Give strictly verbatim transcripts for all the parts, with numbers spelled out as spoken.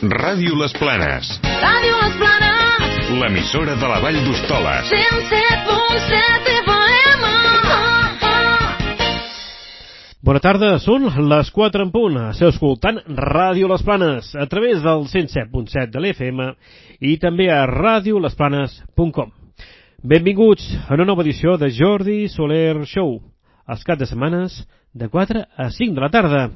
Ràdio Les Planes. Ràdio Les Planes. L'emissora de la Vall d'Hostoles. cent set punt set F M. Oh, oh. Bona tarda, són les quatre en punt. Esteu escoltant Ràdio Les Planes a través del cent set punt set de l'F M i també a ràdio les planes punt com. Benvinguts a una nova edició de Jordi Soler Show. Els caps de setmanes de quatre a cinc de la tarda.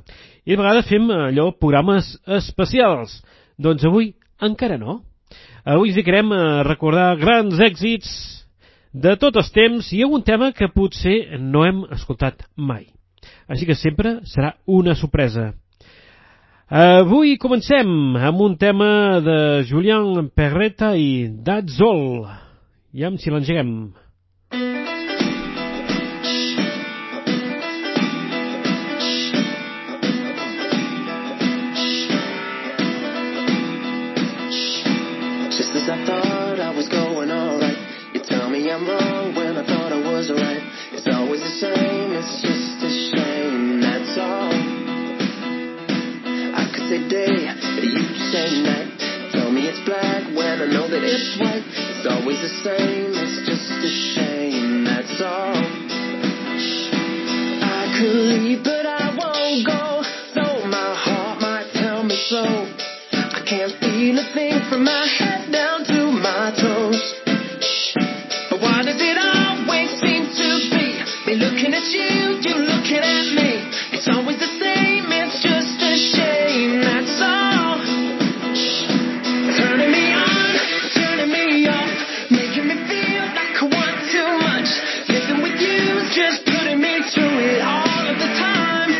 I de vegades fem allò programes especials. Doncs avui encara no. Avui ens dedicarem a recordar grans èxits de tots els temps i algun tema que potser no hem escoltat mai. Així que sempre serà una sorpresa. Avui comencem amb un tema de Julian Perreta i Dadsol. I amb si l'engeguem. I'm wrong when I thought I was right. It's always the same, it's just a shame, that's all. I could say day, you say night. Tell me it's black when I know that it's white. It's always the same, it's just a shame, that's all. I could leave but I won't go, though my heart might tell me so. I can't feel a thing from my head down to my toes. Why does it always seem to be me looking at you, you looking at me? It's always the same, it's just a shame, that's all. Turning me on, turning me off, making me feel like I want too much. Living with you is just putting me through it all of the time.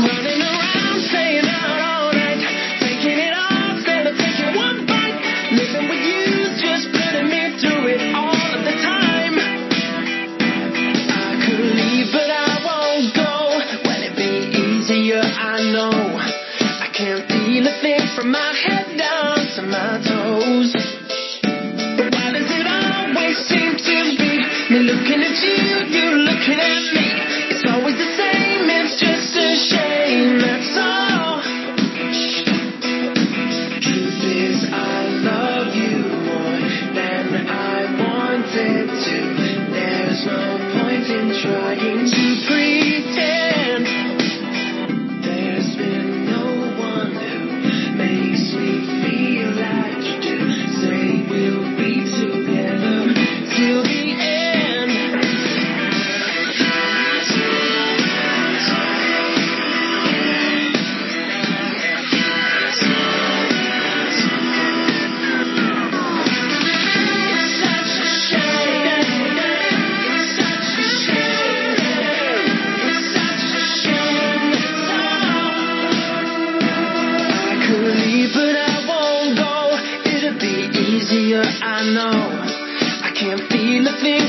Running around, staying out all night, taking it all, instead of taking one bite. Living with you is just putting me through from my head down to my toes. But why does it always seem to be me looking at you, you looking at me? It's always the same, it's just a shame, that's all. Truth is I love you more than I wanted to. There's no point in trying to pretend.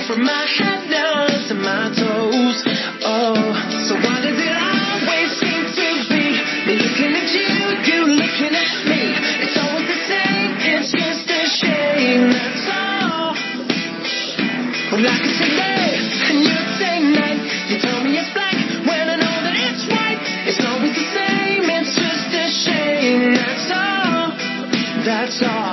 From my head down to my toes, oh, so why does it always seem to be me looking at you, you looking at me? It's always the same, it's just a shame, that's all. Well, I could say day, and you say night. You tell me it's black when I know that it's white. It's always the same, it's just a shame, that's all. That's all.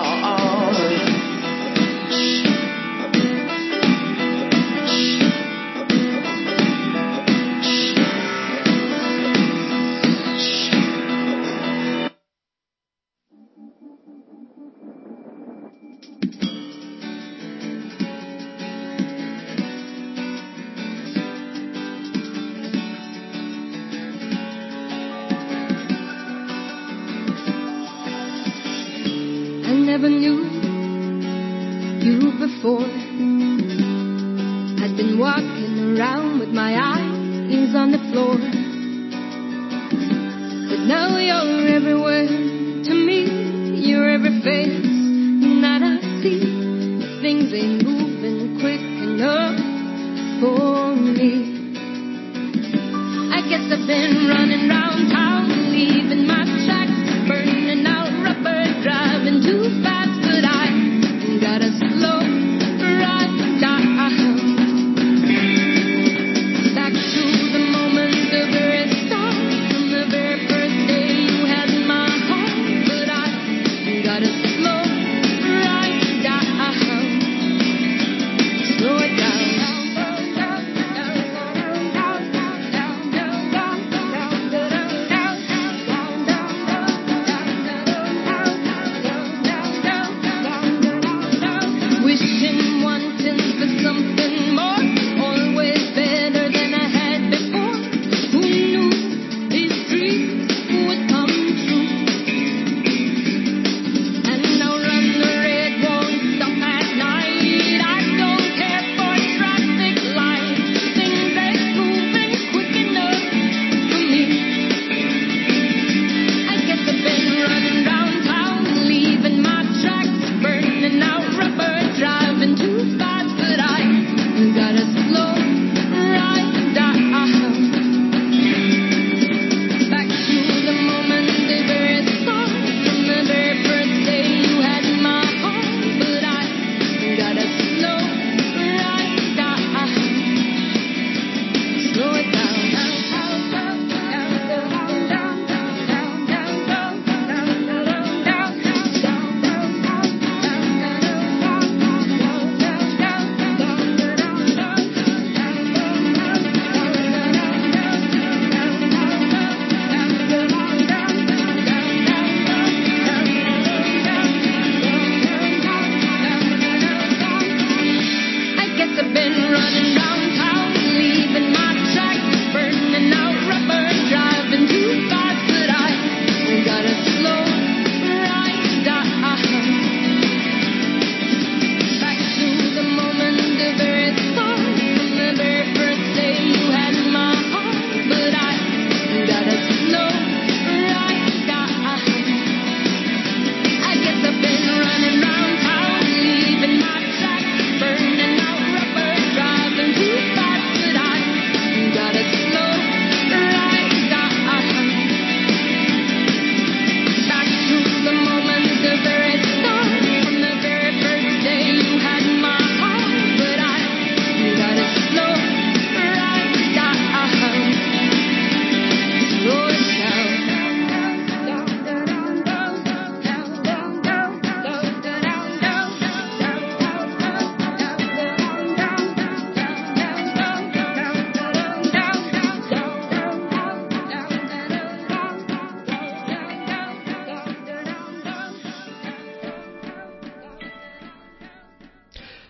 Moment, the very start, from the very first day you had in my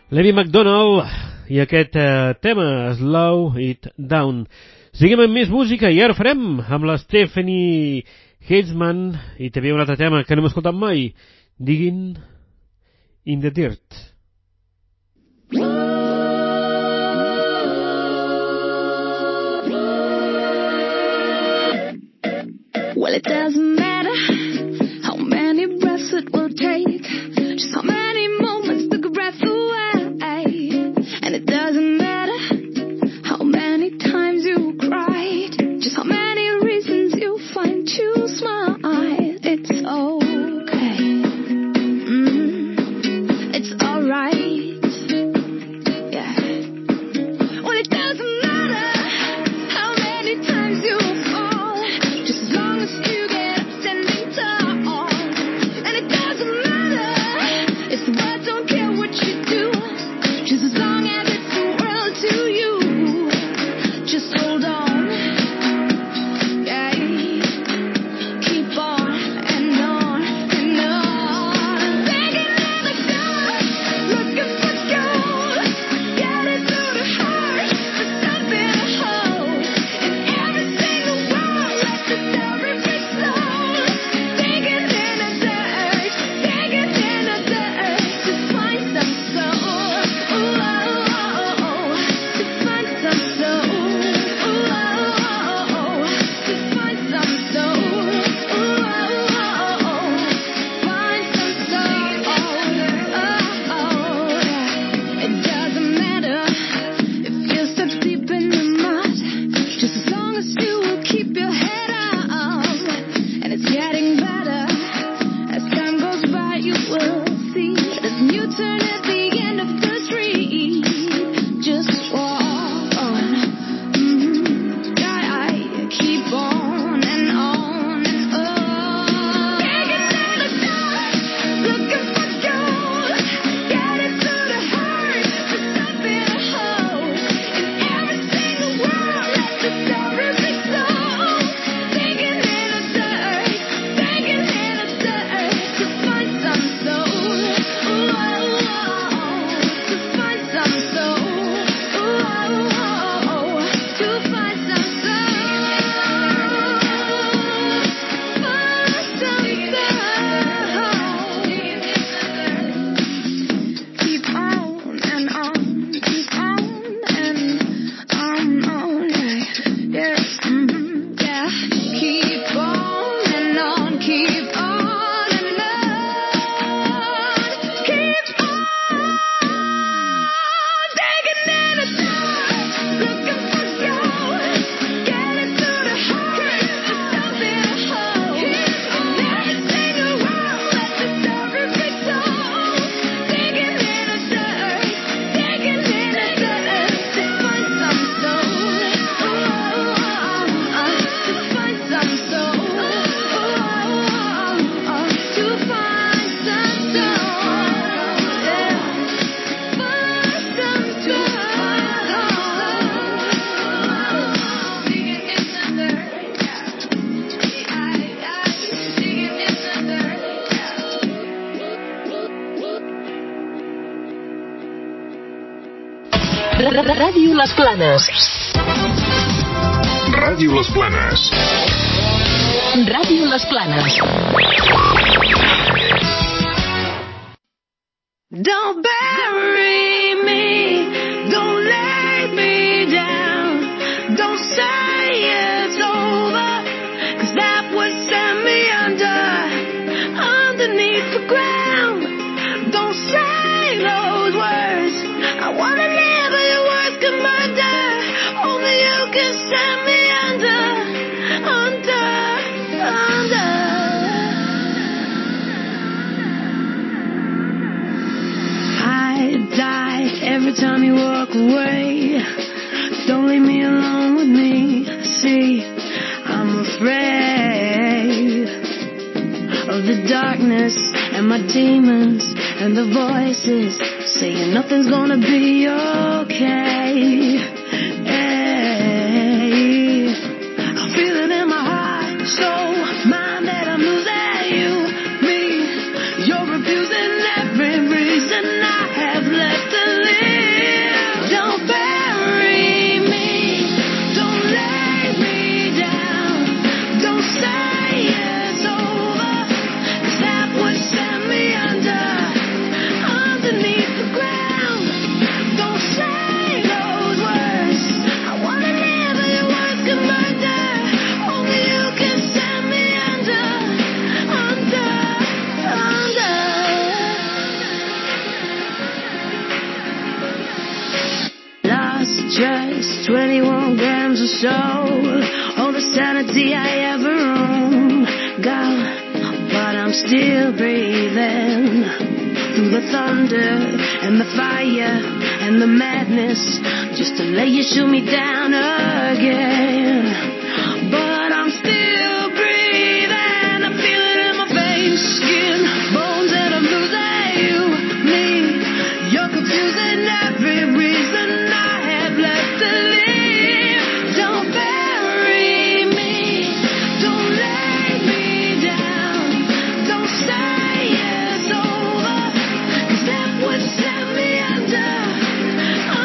Levi MacDonald i aquest eh, tema Slow It Down. Seguim amb més música i ara farem amb la Stefanie Heinzmann i també un altre tema que no hem escoltat mai, Digging in the Dirt. Well, it doesn't matter how many breaths it will take, just how many moments took a breath away. And it doesn't matter how many times you cried, just how many reasons you find to smile. It's okay. Mm-hmm. It's alright. Ràdio Les Planes. Ràdio Les Planes. Ràdio Les Planes. Don't bury me, don't lay me down, don't say it's over, 'cause that would send me under, underneath the ground. Don't say those words, I wanna live. Every time you walk away, don't leave me alone with me. See, I'm afraid of the darkness and my demons and the voices saying nothing's gonna be okay. Hey, I feel it in my heart, so mind that I'm losing you, me. You're refusing every reason I have left alone. soul, all the sanity I ever owned, gone, but I'm still breathing through the thunder and the fire and the madness, just to let you shoot me down again, but I'm still breathing, I feel it in my veins, skin, bones, and I'm losing you, me, you're confusing every reason I have left to live, don't bury me, don't lay me down, don't say it's over, cause that would set me under,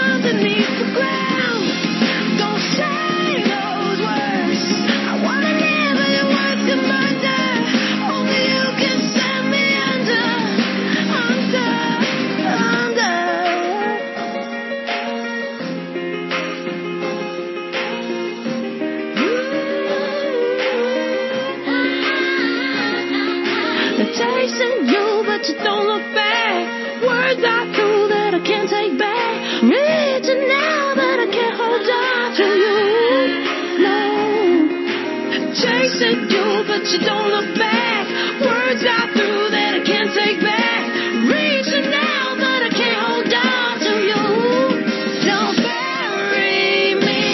underneath the ground. You don't look back. Words I threw that I can't take back. Reaching now that I can't hold on to you. No, chasing you, but you don't look back. Words I threw that I can't take back. Reaching now that I can't hold on to you. Don't bury me.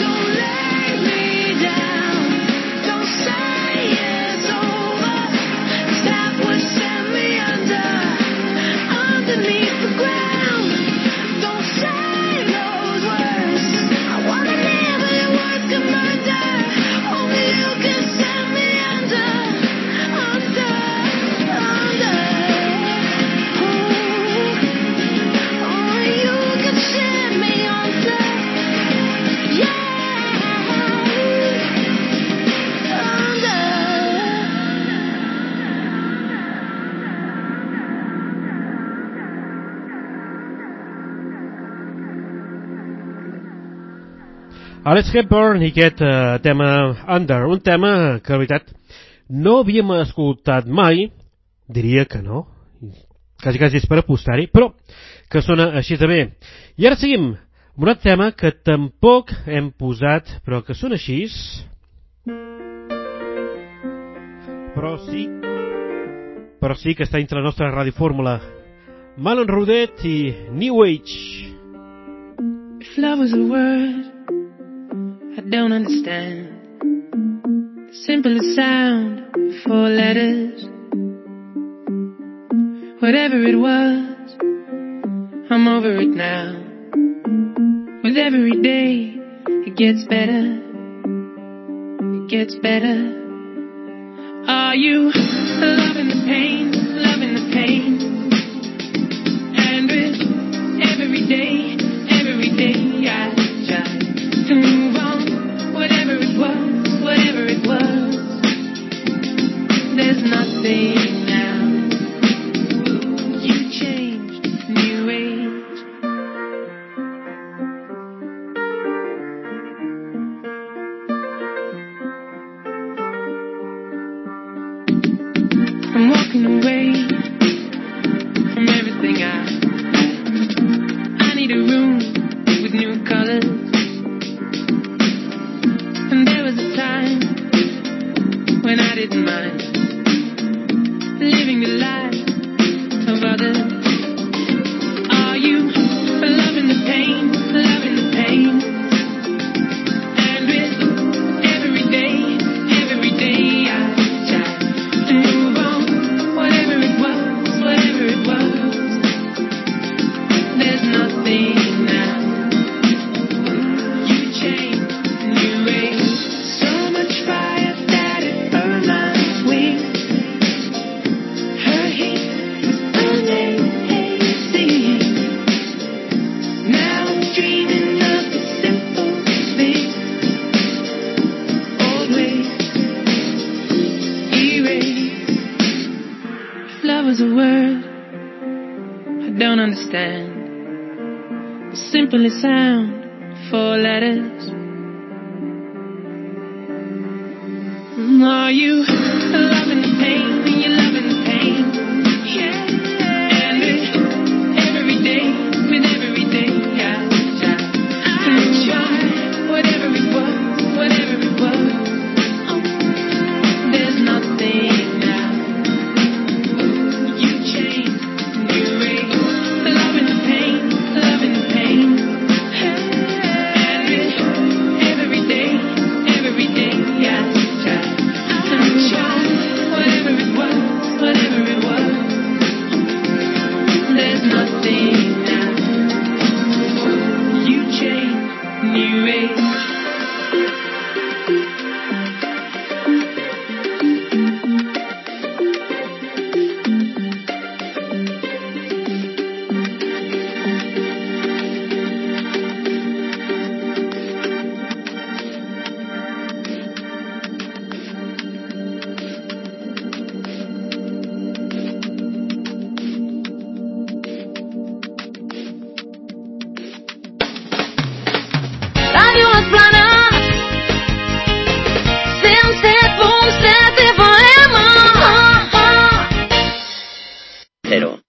Don't lay me down. Don't say it's over. Cause that would say underneath the ground, don't say those words. I wanna live in words to murder. Only you can set me under, under, under. Ooh. Only you can set me under. Yeah, under. Alex Hepburn i aquest eh, tema Under, un tema que, la veritat, no havíem escoltat mai, diria que no, quasi quasi és per apostar-hi, però que sona així de bé. I ara seguim amb un altre tema que tampoc hem posat, però que sona així, però sí, però sí que està entre la nostra radiofórmula. Marlon Roudette i New Age. If love is a word I don't understand. The simplest sound, four letters. Whatever it was, I'm over it now. With every day, it gets better. It gets better. Are you loving the pain? Loving the pain. And with every day, every day I try to move on. Whatever it was, whatever it was, there's nothing now. You changed, new age. I'm walking away from everything I, I need a room with new colors. And there was a time when I didn't mind living the life of others. Are you loving the pain, loving the pain? And with every day, every day I try to move on. Whatever it was, whatever it was, there's nothing. A word I don't understand. The simplest sound, four letters. Are you loving the pain? Are you loving the pain? Yeah. And with every day, with every day I try, I try, whatever it was. Pero...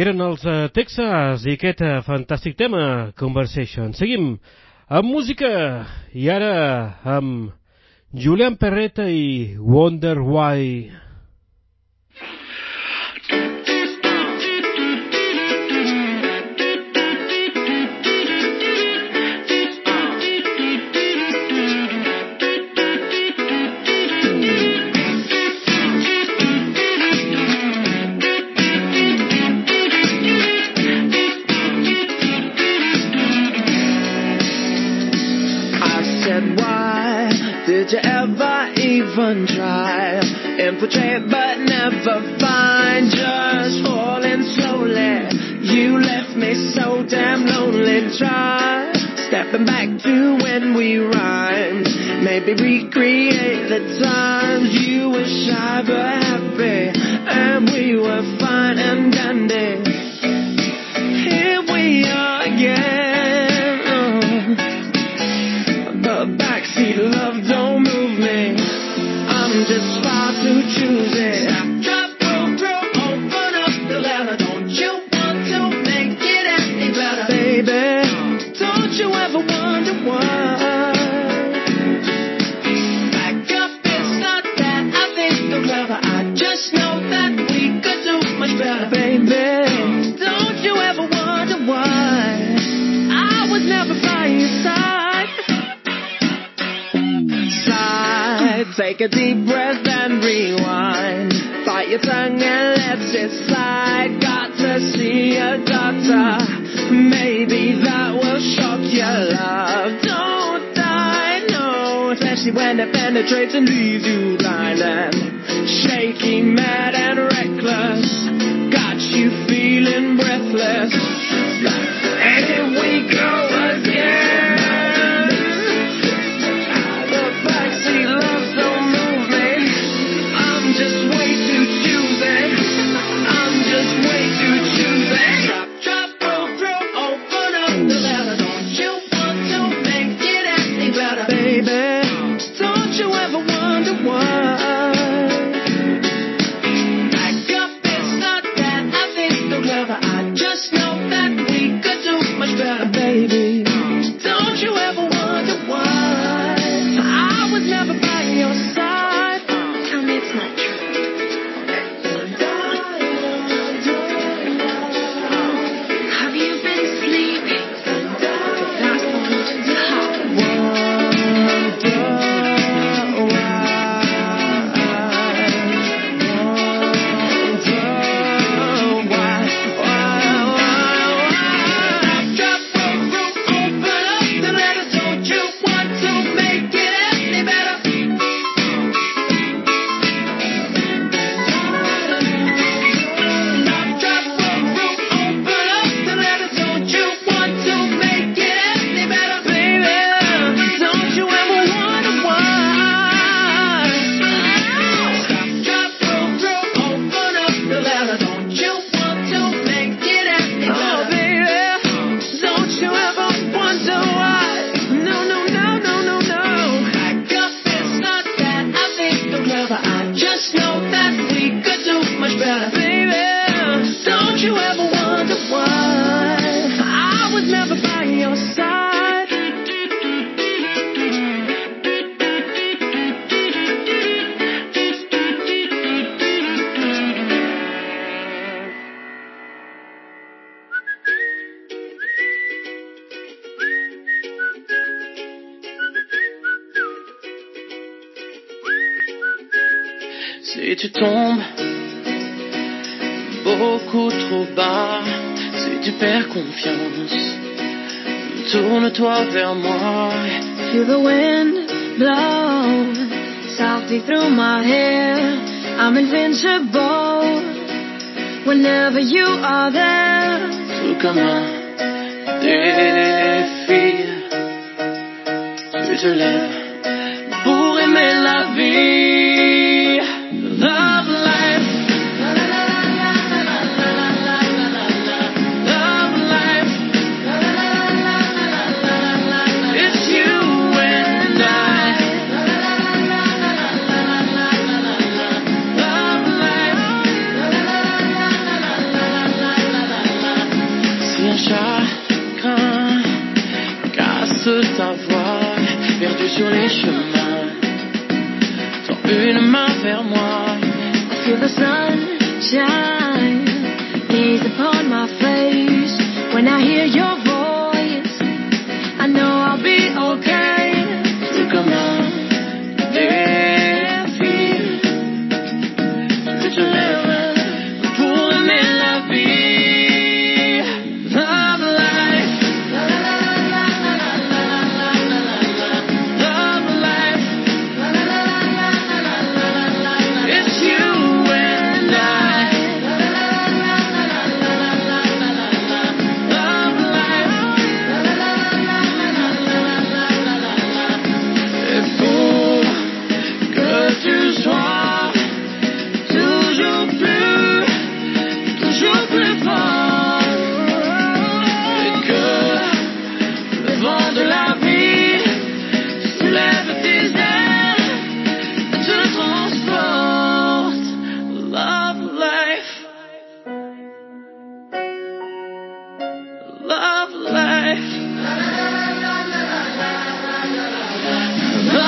Eren els uh, Texas i aquest uh, fantàstic tema, Conversation. Seguim amb música i ara amb Julian Perreta i Wonder Why. Did you ever even try and portray but never find? Just falling slowly, you left me so damn lonely. Try stepping back to when we rhymed, maybe recreate the times you were shy but happy, and we were fine and dandy. Here we are again. Backseat love don't move me, I'm just far too choosy. Stop, drop, throw, open up the ladder. Don't you want to make it any better? Baby, don't you ever wonder why? Back up, it's not that I think you're clever, I just know that we could do much better. Baby, don't you ever wonder why I was never by your side? Take a deep breath and rewind. Bite your tongue and let's decide. Got to see a doctor, maybe that will shock your love. Don't die, no, especially when it penetrates and leaves you blind and shaky, mad and reckless. Got you feeling breathless. And here we go again. Way too choosy. Drop, drop, si tu tombes beaucoup trop bas, si tu perds confiance, tourne-toi vers moi. Feel the wind blow softly through my hair. I'm invincible whenever you are there. Tout comme un défi, tu te lèves pour aimer la vie. Love life, love life, it's you and I. Love life. Si chacun casse ta voix, perdu sur les chemins, une main vers moi. I feel the sunshine gaze upon my face. When I hear your voice, I know I'll be okay. Tu comme un défi, que tu lèves pour aimer la vie. Love life, love life, it's you and I. Love life, il faut que tu sois toujours plus, toujours plus fort, et que le vent de la vie soulève tes ailes et te transporte. Love life, love life, love life, love life.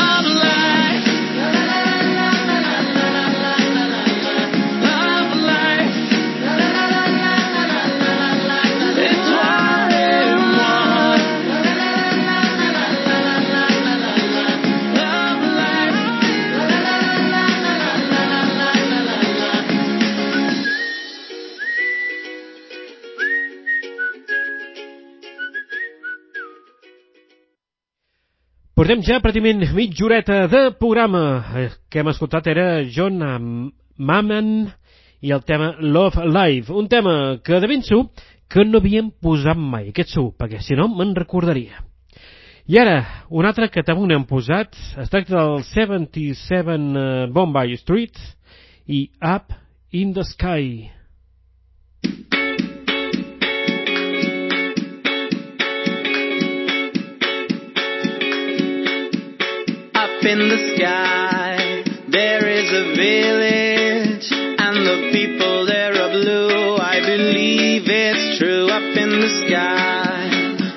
Et toi et moi, love life. Portem ja pràcticament mitja horeta de programa. Eh, que hem escoltat era John Mamann i el tema Love Live, un tema que de ben segur que no havíem posat mai, aquest segur, perquè si no me'n recordaria. I ara, un altre que també n'hem posat, es tracta del setanta-set Bombay Street i Up in the Sky. Up in the sky, there is a village, and the people there are blue. I believe it's true. Up in the sky,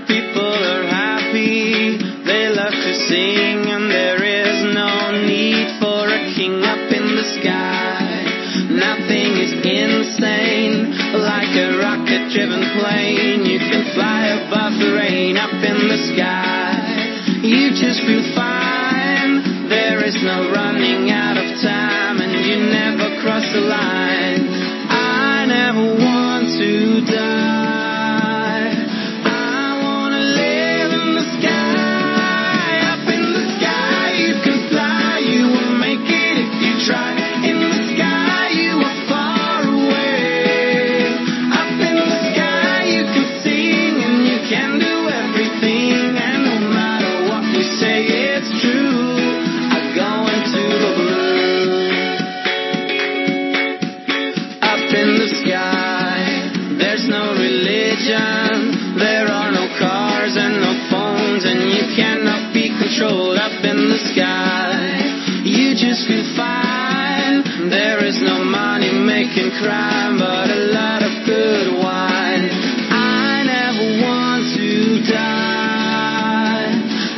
people are happy, they love to sing, and there is no need for a king. Up in the sky, nothing is insane, like a rocket-driven plane, you can fly above the rain. Up in the sky, you just feel fine. There is no running out of time, and you never cross the line. I never want to die. I want to live in the sky. Up in the sky you can fly, you will make it if you try. In the sky you are far away. Up in the sky you can sing, and you can do everything, and no matter what we say it's true. There are no cars and no phones, and you cannot be controlled. Up in the sky, you just feel fine. There is no money making crime, but a lot of good wine. I never want to die.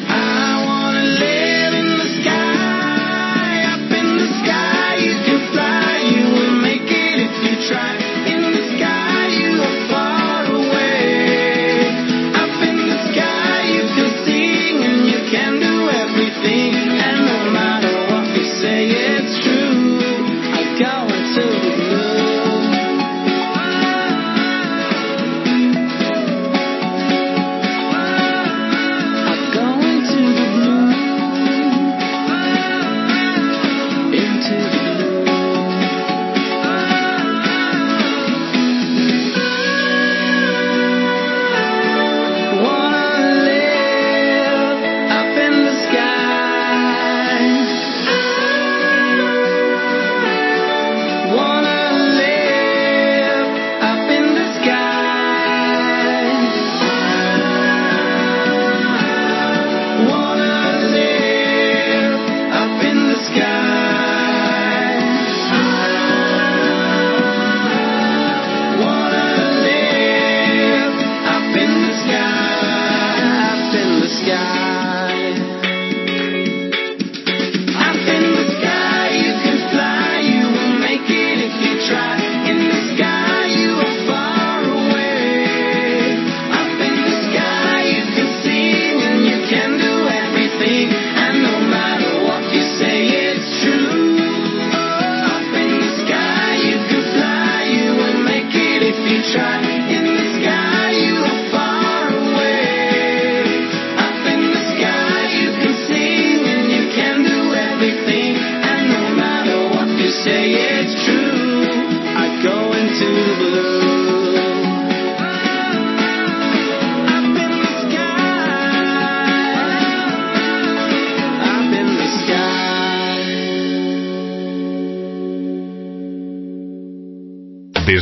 I want to live in the sky. Up in the sky you can fly, you will make it if you try. And no matter what we say, it's true. I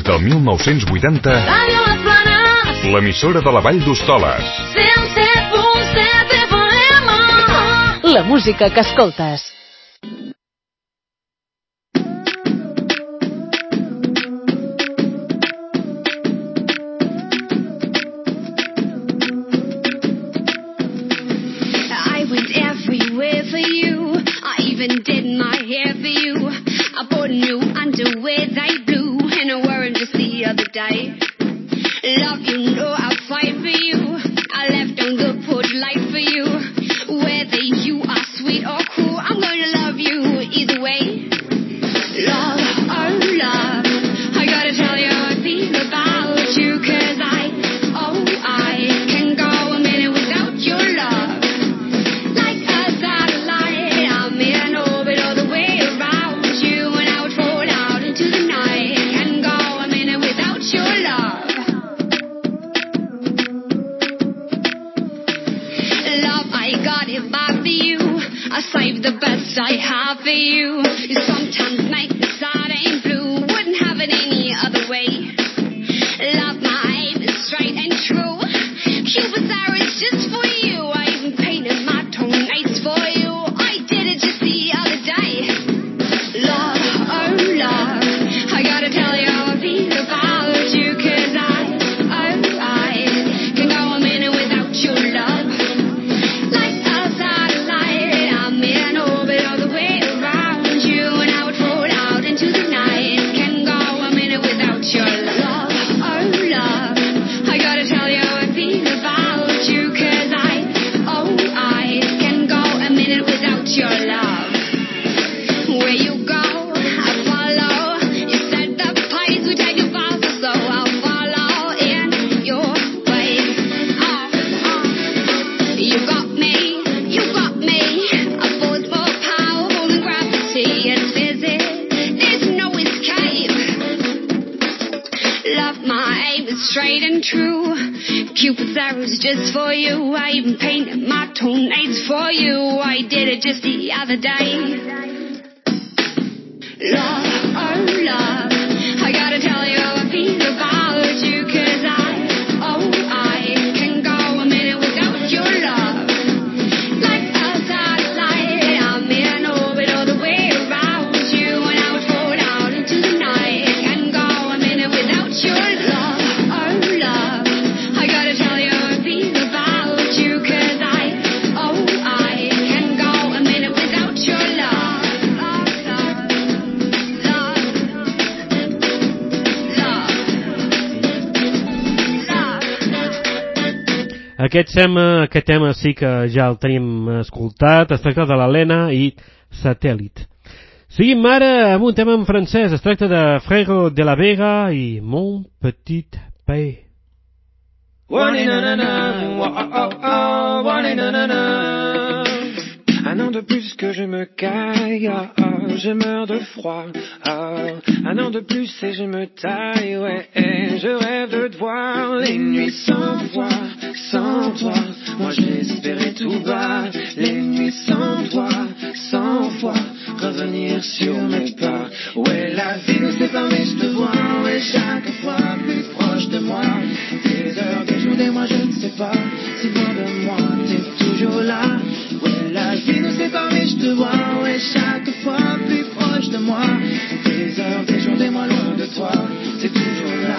del mil nou-cents vuitanta, Ràdio Les Planes, l'emissora de la Vall d'Hostoles. cent set punt set F M. La música que escoltes. Aquest tema, aquest tema sí que ja el tenim escoltat, es tracta de l'Helena i Satèl·lit. Seguim ara amb un tema en francès, es tracta de Fréro de la Vega i Mon Petit Pays. Un an de plus que je me caille, ah, ah, je meurs de froid. Ah, un an de plus et je me taille, ouais, et je rêve de te voir les nuits sans toi, sans toi. Moi j'espérais tout bas les nuits sans toi, sans toi. Revenir sur mes pas, ouais, la vie nous sépare mais je te vois, ouais, chaque fois plus proche de moi. Des heures, des jours, des mois, je ne sais pas si loin de moi t'es toujours là, ouais, la vie nous sépare mais je te vois, ouais, chaque fois plus proche de moi. Des heures, des jours, des mois, loin de toi, c'est toujours là.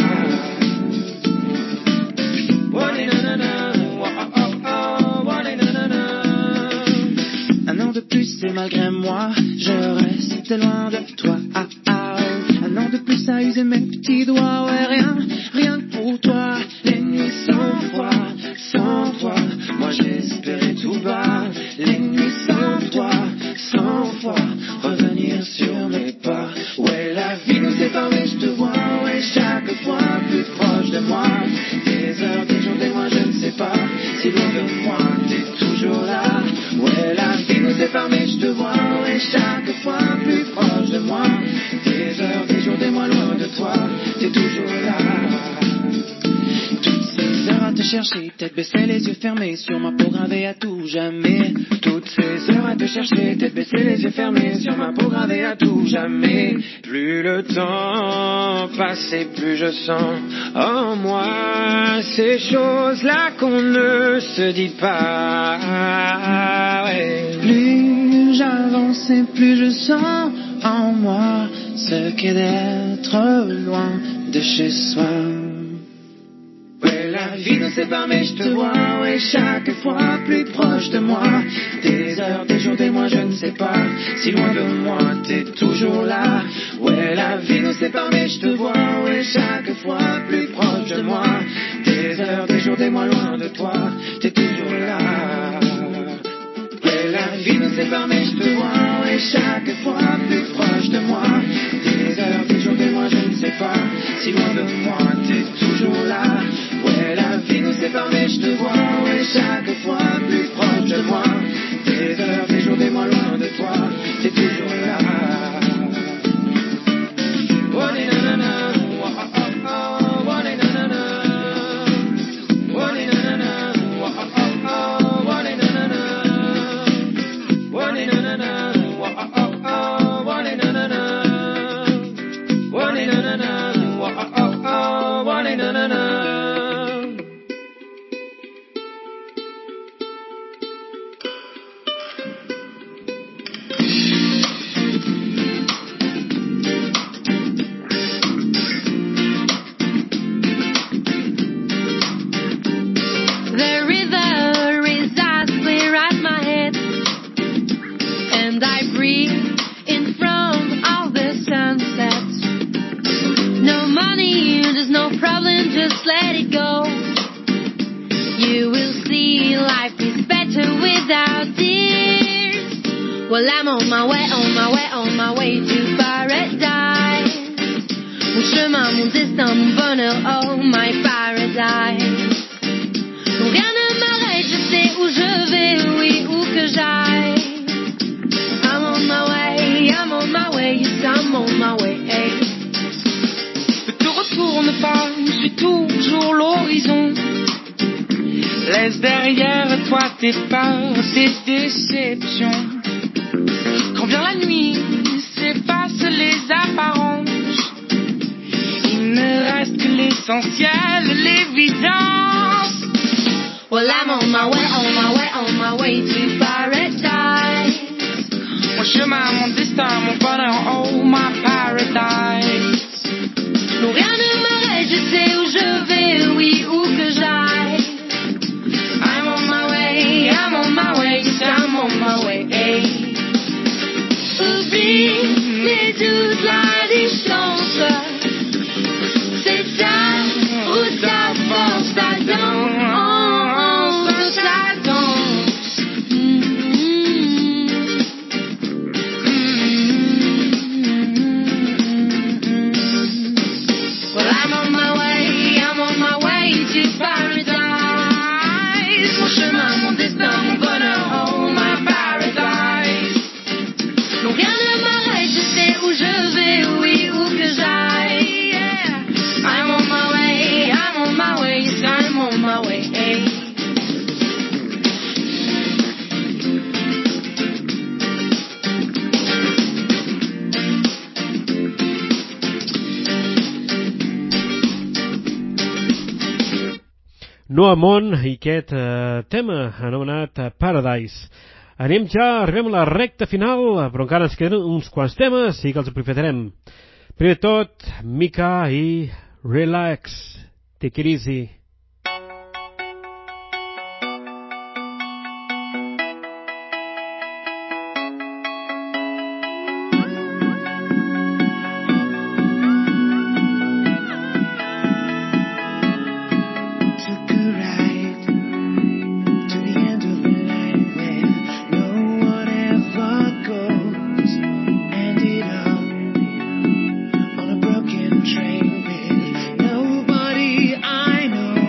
Un an de plus et malgré moi, je reste loin de toi. Ah, ah, un an de plus à user mes petits doigts, ouais, rien, rien que pour toi. Les nuits sans toi, sans toi, moi j'espérais tout bas. Les nuits sans toi, sans toi, revenir sur mes pas. Ouais, la vie nous sépare mais je te vois, ouais, chaque fois plus proche de moi. Des heures, des jours, des mois, je ne sais pas si loin de moi t'es toujours là. Ouais, la vie nous sépare mais je te vois, ouais, chaque fois plus proche de moi. Des heures, des jours, des mois, loin de toi, t'es toujours là. Toutes ces heures à te chercher, tête baissée, les yeux fermés, sur ma peau gravée à tout jamais. Toutes ces heures à te chercher, tête baissée, les yeux fermés, sur ma peau gravée à tout jamais. Plus le temps passe et plus je sens en moi ces choses-là qu'on ne se dit pas. Ouais. Plus j'avance et plus je sens en moi ce qu'est d'être loin de chez soi. Ouais, la vie nous sépare mais je te vois, ouais, chaque fois plus proche de moi. Des heures, des jours, des mois, je ne sais pas, si loin de moi t'es toujours là. Ouais, la vie nous sépare mais je te vois, ouais, chaque fois plus proche de moi. Des heures, des jours, des mois, loin de toi, t'es toujours là. Ouais, la vie nous sépare mais je te vois, ouais, chaque fois plus proche de moi. Des heures, des jours, des mois, je ne sais pas, si loin de moi t'es toujours là. Ouais, la vie nous sépare mais je te vois, ouais, chaque fois plus proche de moi. Des heures, des jours, des mois, loin de toi, t'es toujours là. Well, I'm on my way, on my way, on my way to paradise. Mon chemin, mon destin, mon bonheur, oh my paradise. Rien ne m'arrête, je sais où je vais, oui, où que j'aille. I'm on my way, I'm on my way, yes, I'm on my way. Hey. Ne te retourne pas, je suis toujours l'horizon. Laisse derrière toi tes peurs, tes déceptions. Quand vient la nuit, s'effacent les apparences. Il ne reste que l'essentiel, l'évidence. Well, I'm on my way, on my way, on my way to paradise. Mon chemin, mon destin, mon bonheur, oh my paradise. Non, rien ne m'arrête, je sais où je vais, oui, où que j'aille. I'm on my way, I'm on my way, yes, I'm on my way. Hey. Oublie mes doutes, la déchance. C'est ta route, ta force, ta danse, ta danse. Mm-hmm. Mm-hmm. Well, I'm on my way, I'm on my way to paradise. Mon chemin, mon destin, mon bonheur, oh my paradise. Non, rien ne m'arrête, je sais où je vais, oui, où que j'aille. Yeah. I'm on my way, I'm on my way, yes, I'm on my way. Hey. Noah Mont i aquest eh, tema anomenat Paradise. Anem ja, arribem a la recta final, però encara ens queden uns quants temes i que els aprofitarem. Primer tot, Mika i Relax, Take It Easy. Train with nobody I know.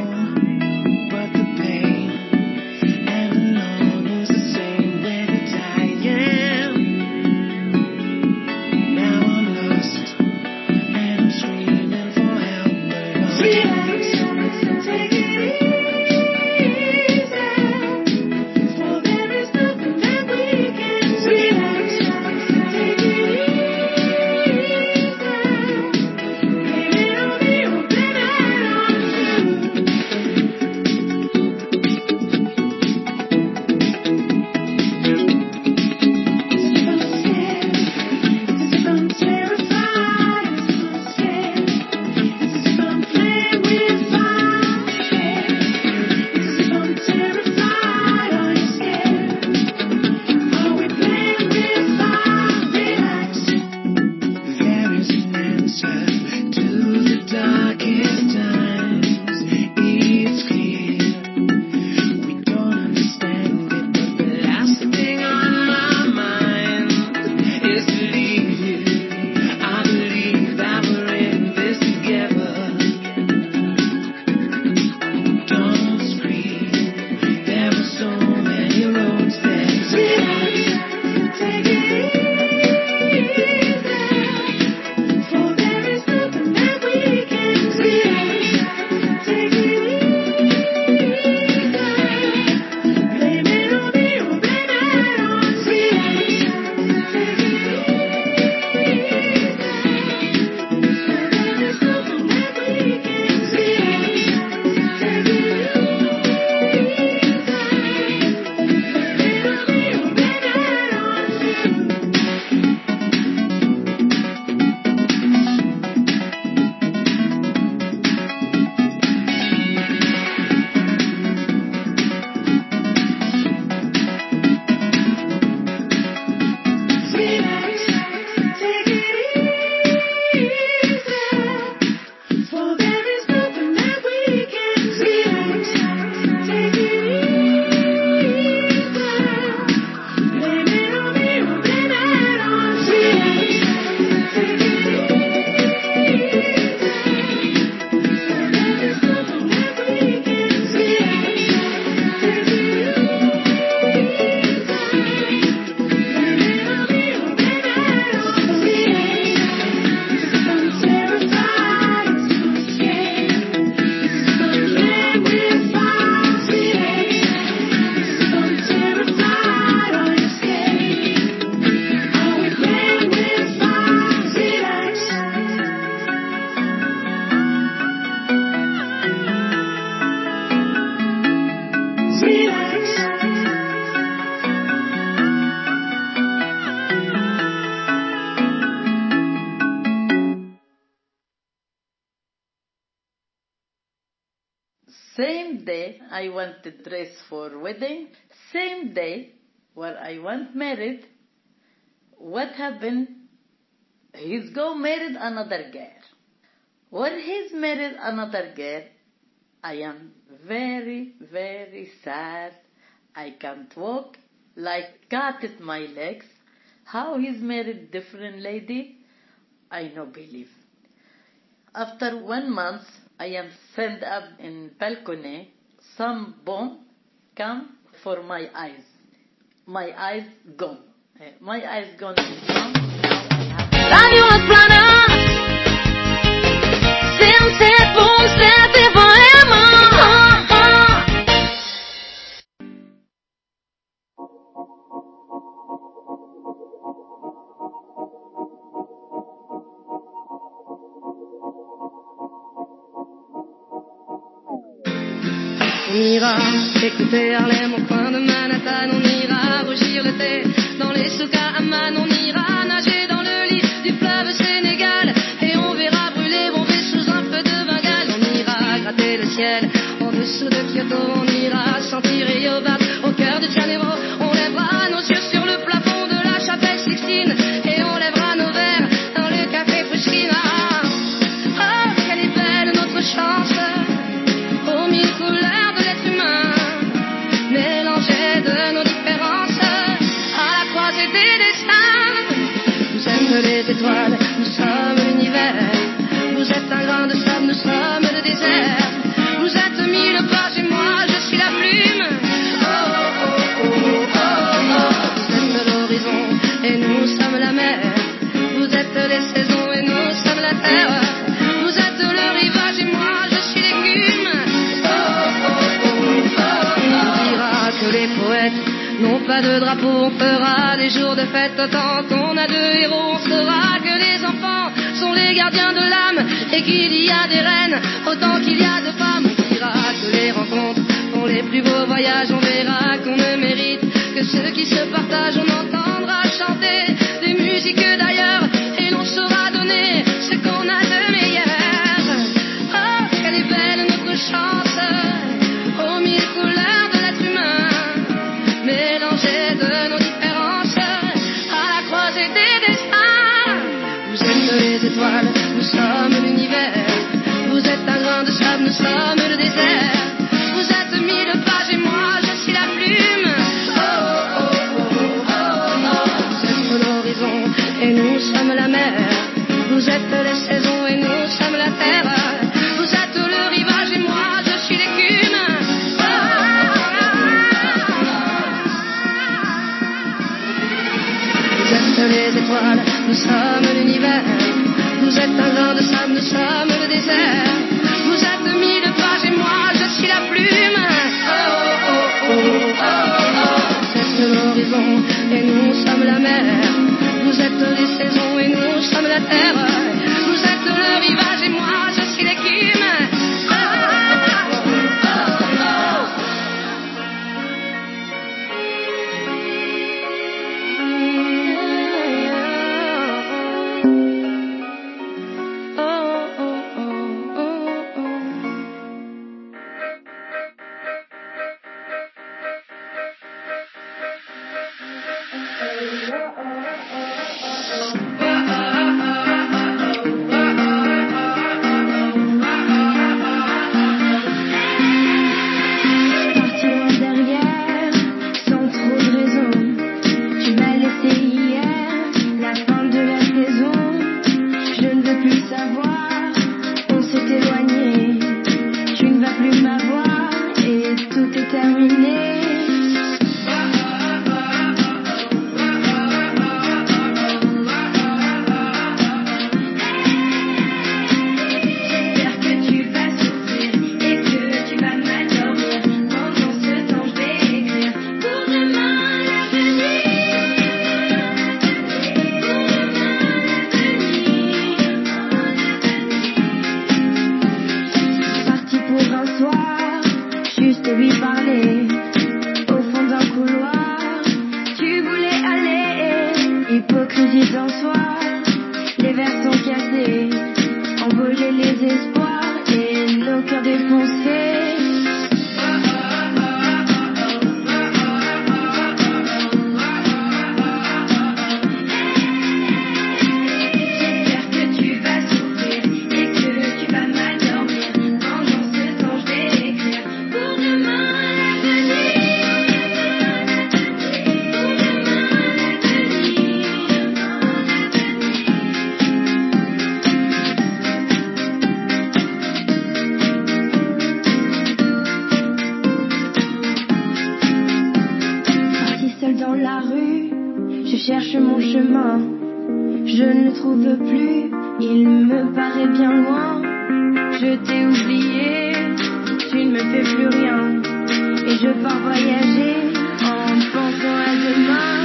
Same day I want to dress for wedding. Same day where I want married. What happened? He's go married another girl. When he's married another girl, I am very, very sad. I can't walk, like cut at my legs. How he's married different lady, I no believe. After one month, I am sent up in balcony. Some bomb come for my eyes. My eyes gone. My eyes gone. Radio Les Planes, cent set punt set F M. On ira écouter Harlem au coin de Manhattan, on ira rougir le thé dans les soukas à Man, on ira nager dans le lit du fleuve Sénégal et on verra brûler bomber sous un feu de Bengale, on ira gratter le ciel en dessous de Kyoto, on ira sentir Rio Bar au cœur de Janeiro, on lèvera nos yeux sur le plafond de la chapelle Sixtine et on lèvera nos verres dans le café Pushkin. Oh, quelle est belle notre chance aux mille couleurs. Les étoiles, nous sommes l'univers. Vous êtes un grain de sable, nous sommes le désert. Vous êtes mille pages et moi je suis la plume. Oh oh oh oh oh. Vous êtes l'horizon et nous sommes la mer. Vous êtes les saisons et nous sommes la terre. Vous êtes le rivage et moi je suis l'écume. Oh oh oh oh oh. On dira que les poètes non pas de drapeau, on fera des jours de fête tant qu'on a deux héros. On saura que les enfants sont les gardiens de l'âme et qu'il y a des reines autant qu'il y a de femmes. On dira que les rencontres sont les plus beaux voyages. On verra qu'on ne mérite que ceux qui se partagent. On entendra chanter des musiques d'ailleurs et l'on saura donner ce qu'on a de meilleur. Oh, quelle est belle notre chance aux mille couleurs. Mélanger de nos différences à la croisée des destins. Vous êtes les étoiles, nous sommes l'univers. Vous êtes un grain de sable, nous sommes le désert. Vous êtes mille pages et moi je suis la plume. Oh oh oh oh oh oh. Vous êtes l'horizon et nous sommes la mer. Vous êtes les saisons et nous sommes la terre. Vous êtes le rivage et moi je suis l'écume. Les étoiles, nous sommes l'univers. Vous êtes un grain de sable, nous sommes le désert. Vous êtes mille pages et moi je suis la plume. Oh oh oh oh oh. Vous êtes l'horizon et nous sommes la mer. Vous êtes les saisons et nous sommes la terre. Vous êtes le rivage et moi je suis l'écume. Oh oh oh oh oh. Dépenser cherche mon chemin, je ne le trouve plus, il me paraît bien loin. Je t'ai oublié, tu ne me fais plus rien, et je pars voyager en pensant à demain.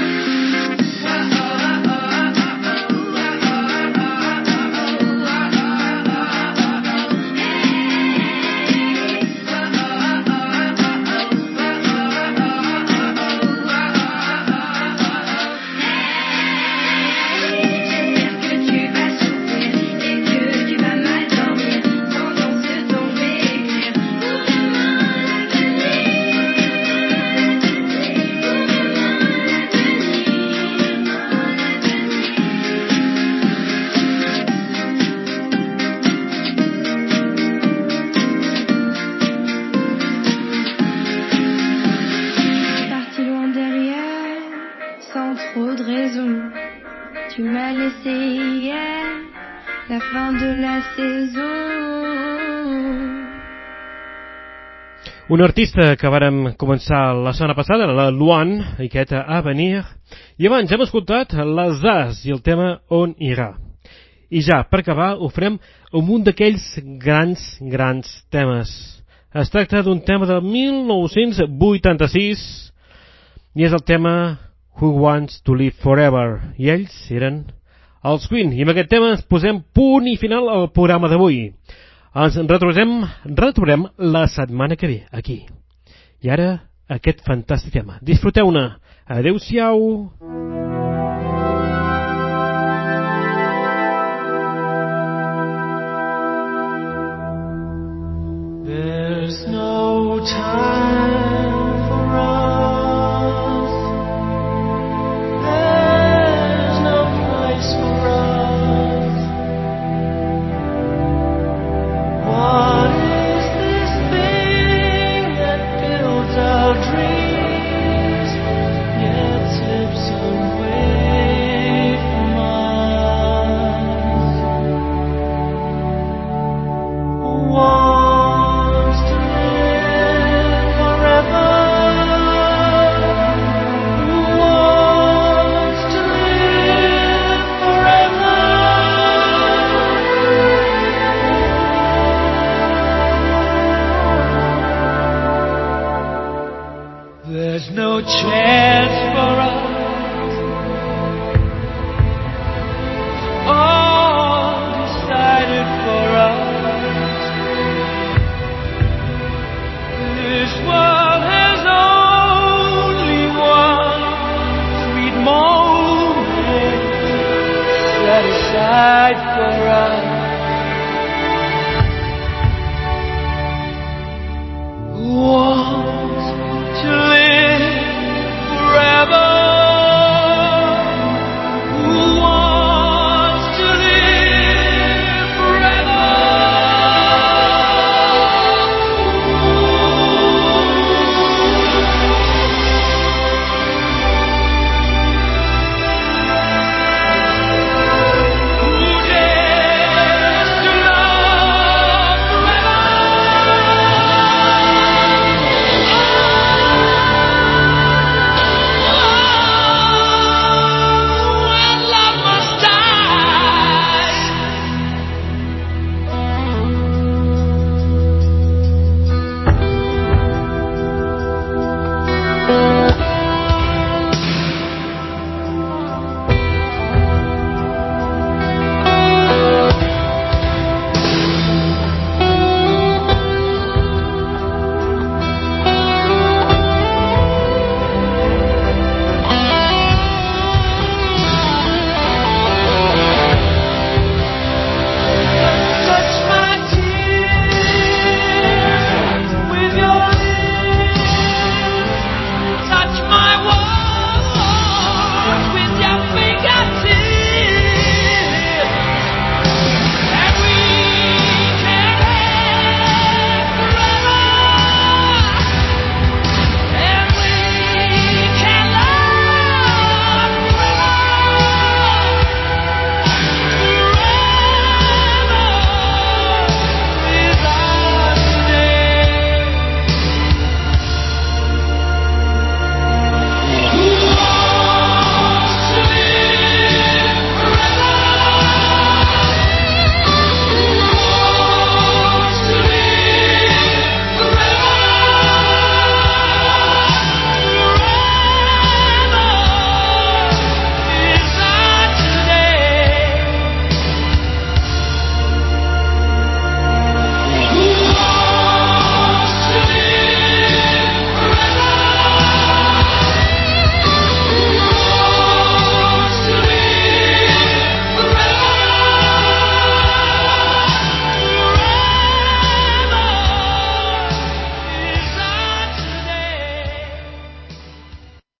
Un artista que vàrem començar la setmana passada, la Louane, aquesta Avenir, i abans hem escoltat la Zaz i el tema On Irà. I ja, per acabar, ho farem amb un d'aquells grans, grans temes. Es tracta d'un tema de mil nou-cents vuitanta-sis i és el tema Who Wants to Live Forever, i ells eren els Queen. I amb aquest tema ens posem punt i final al programa d'avui. Ens retrobem, retrobem la setmana que ve, aquí. I ara, aquest fantàstic tema. Disfruteu-ne. Adéu-siau. There's no time for us. There's no place for us. What is this thing that builds our dreams, yet slips away from us? Who wants to live forever? Who wants to live forever? There's no chance for us, all decided for us. This world has only one sweet moment set aside for us.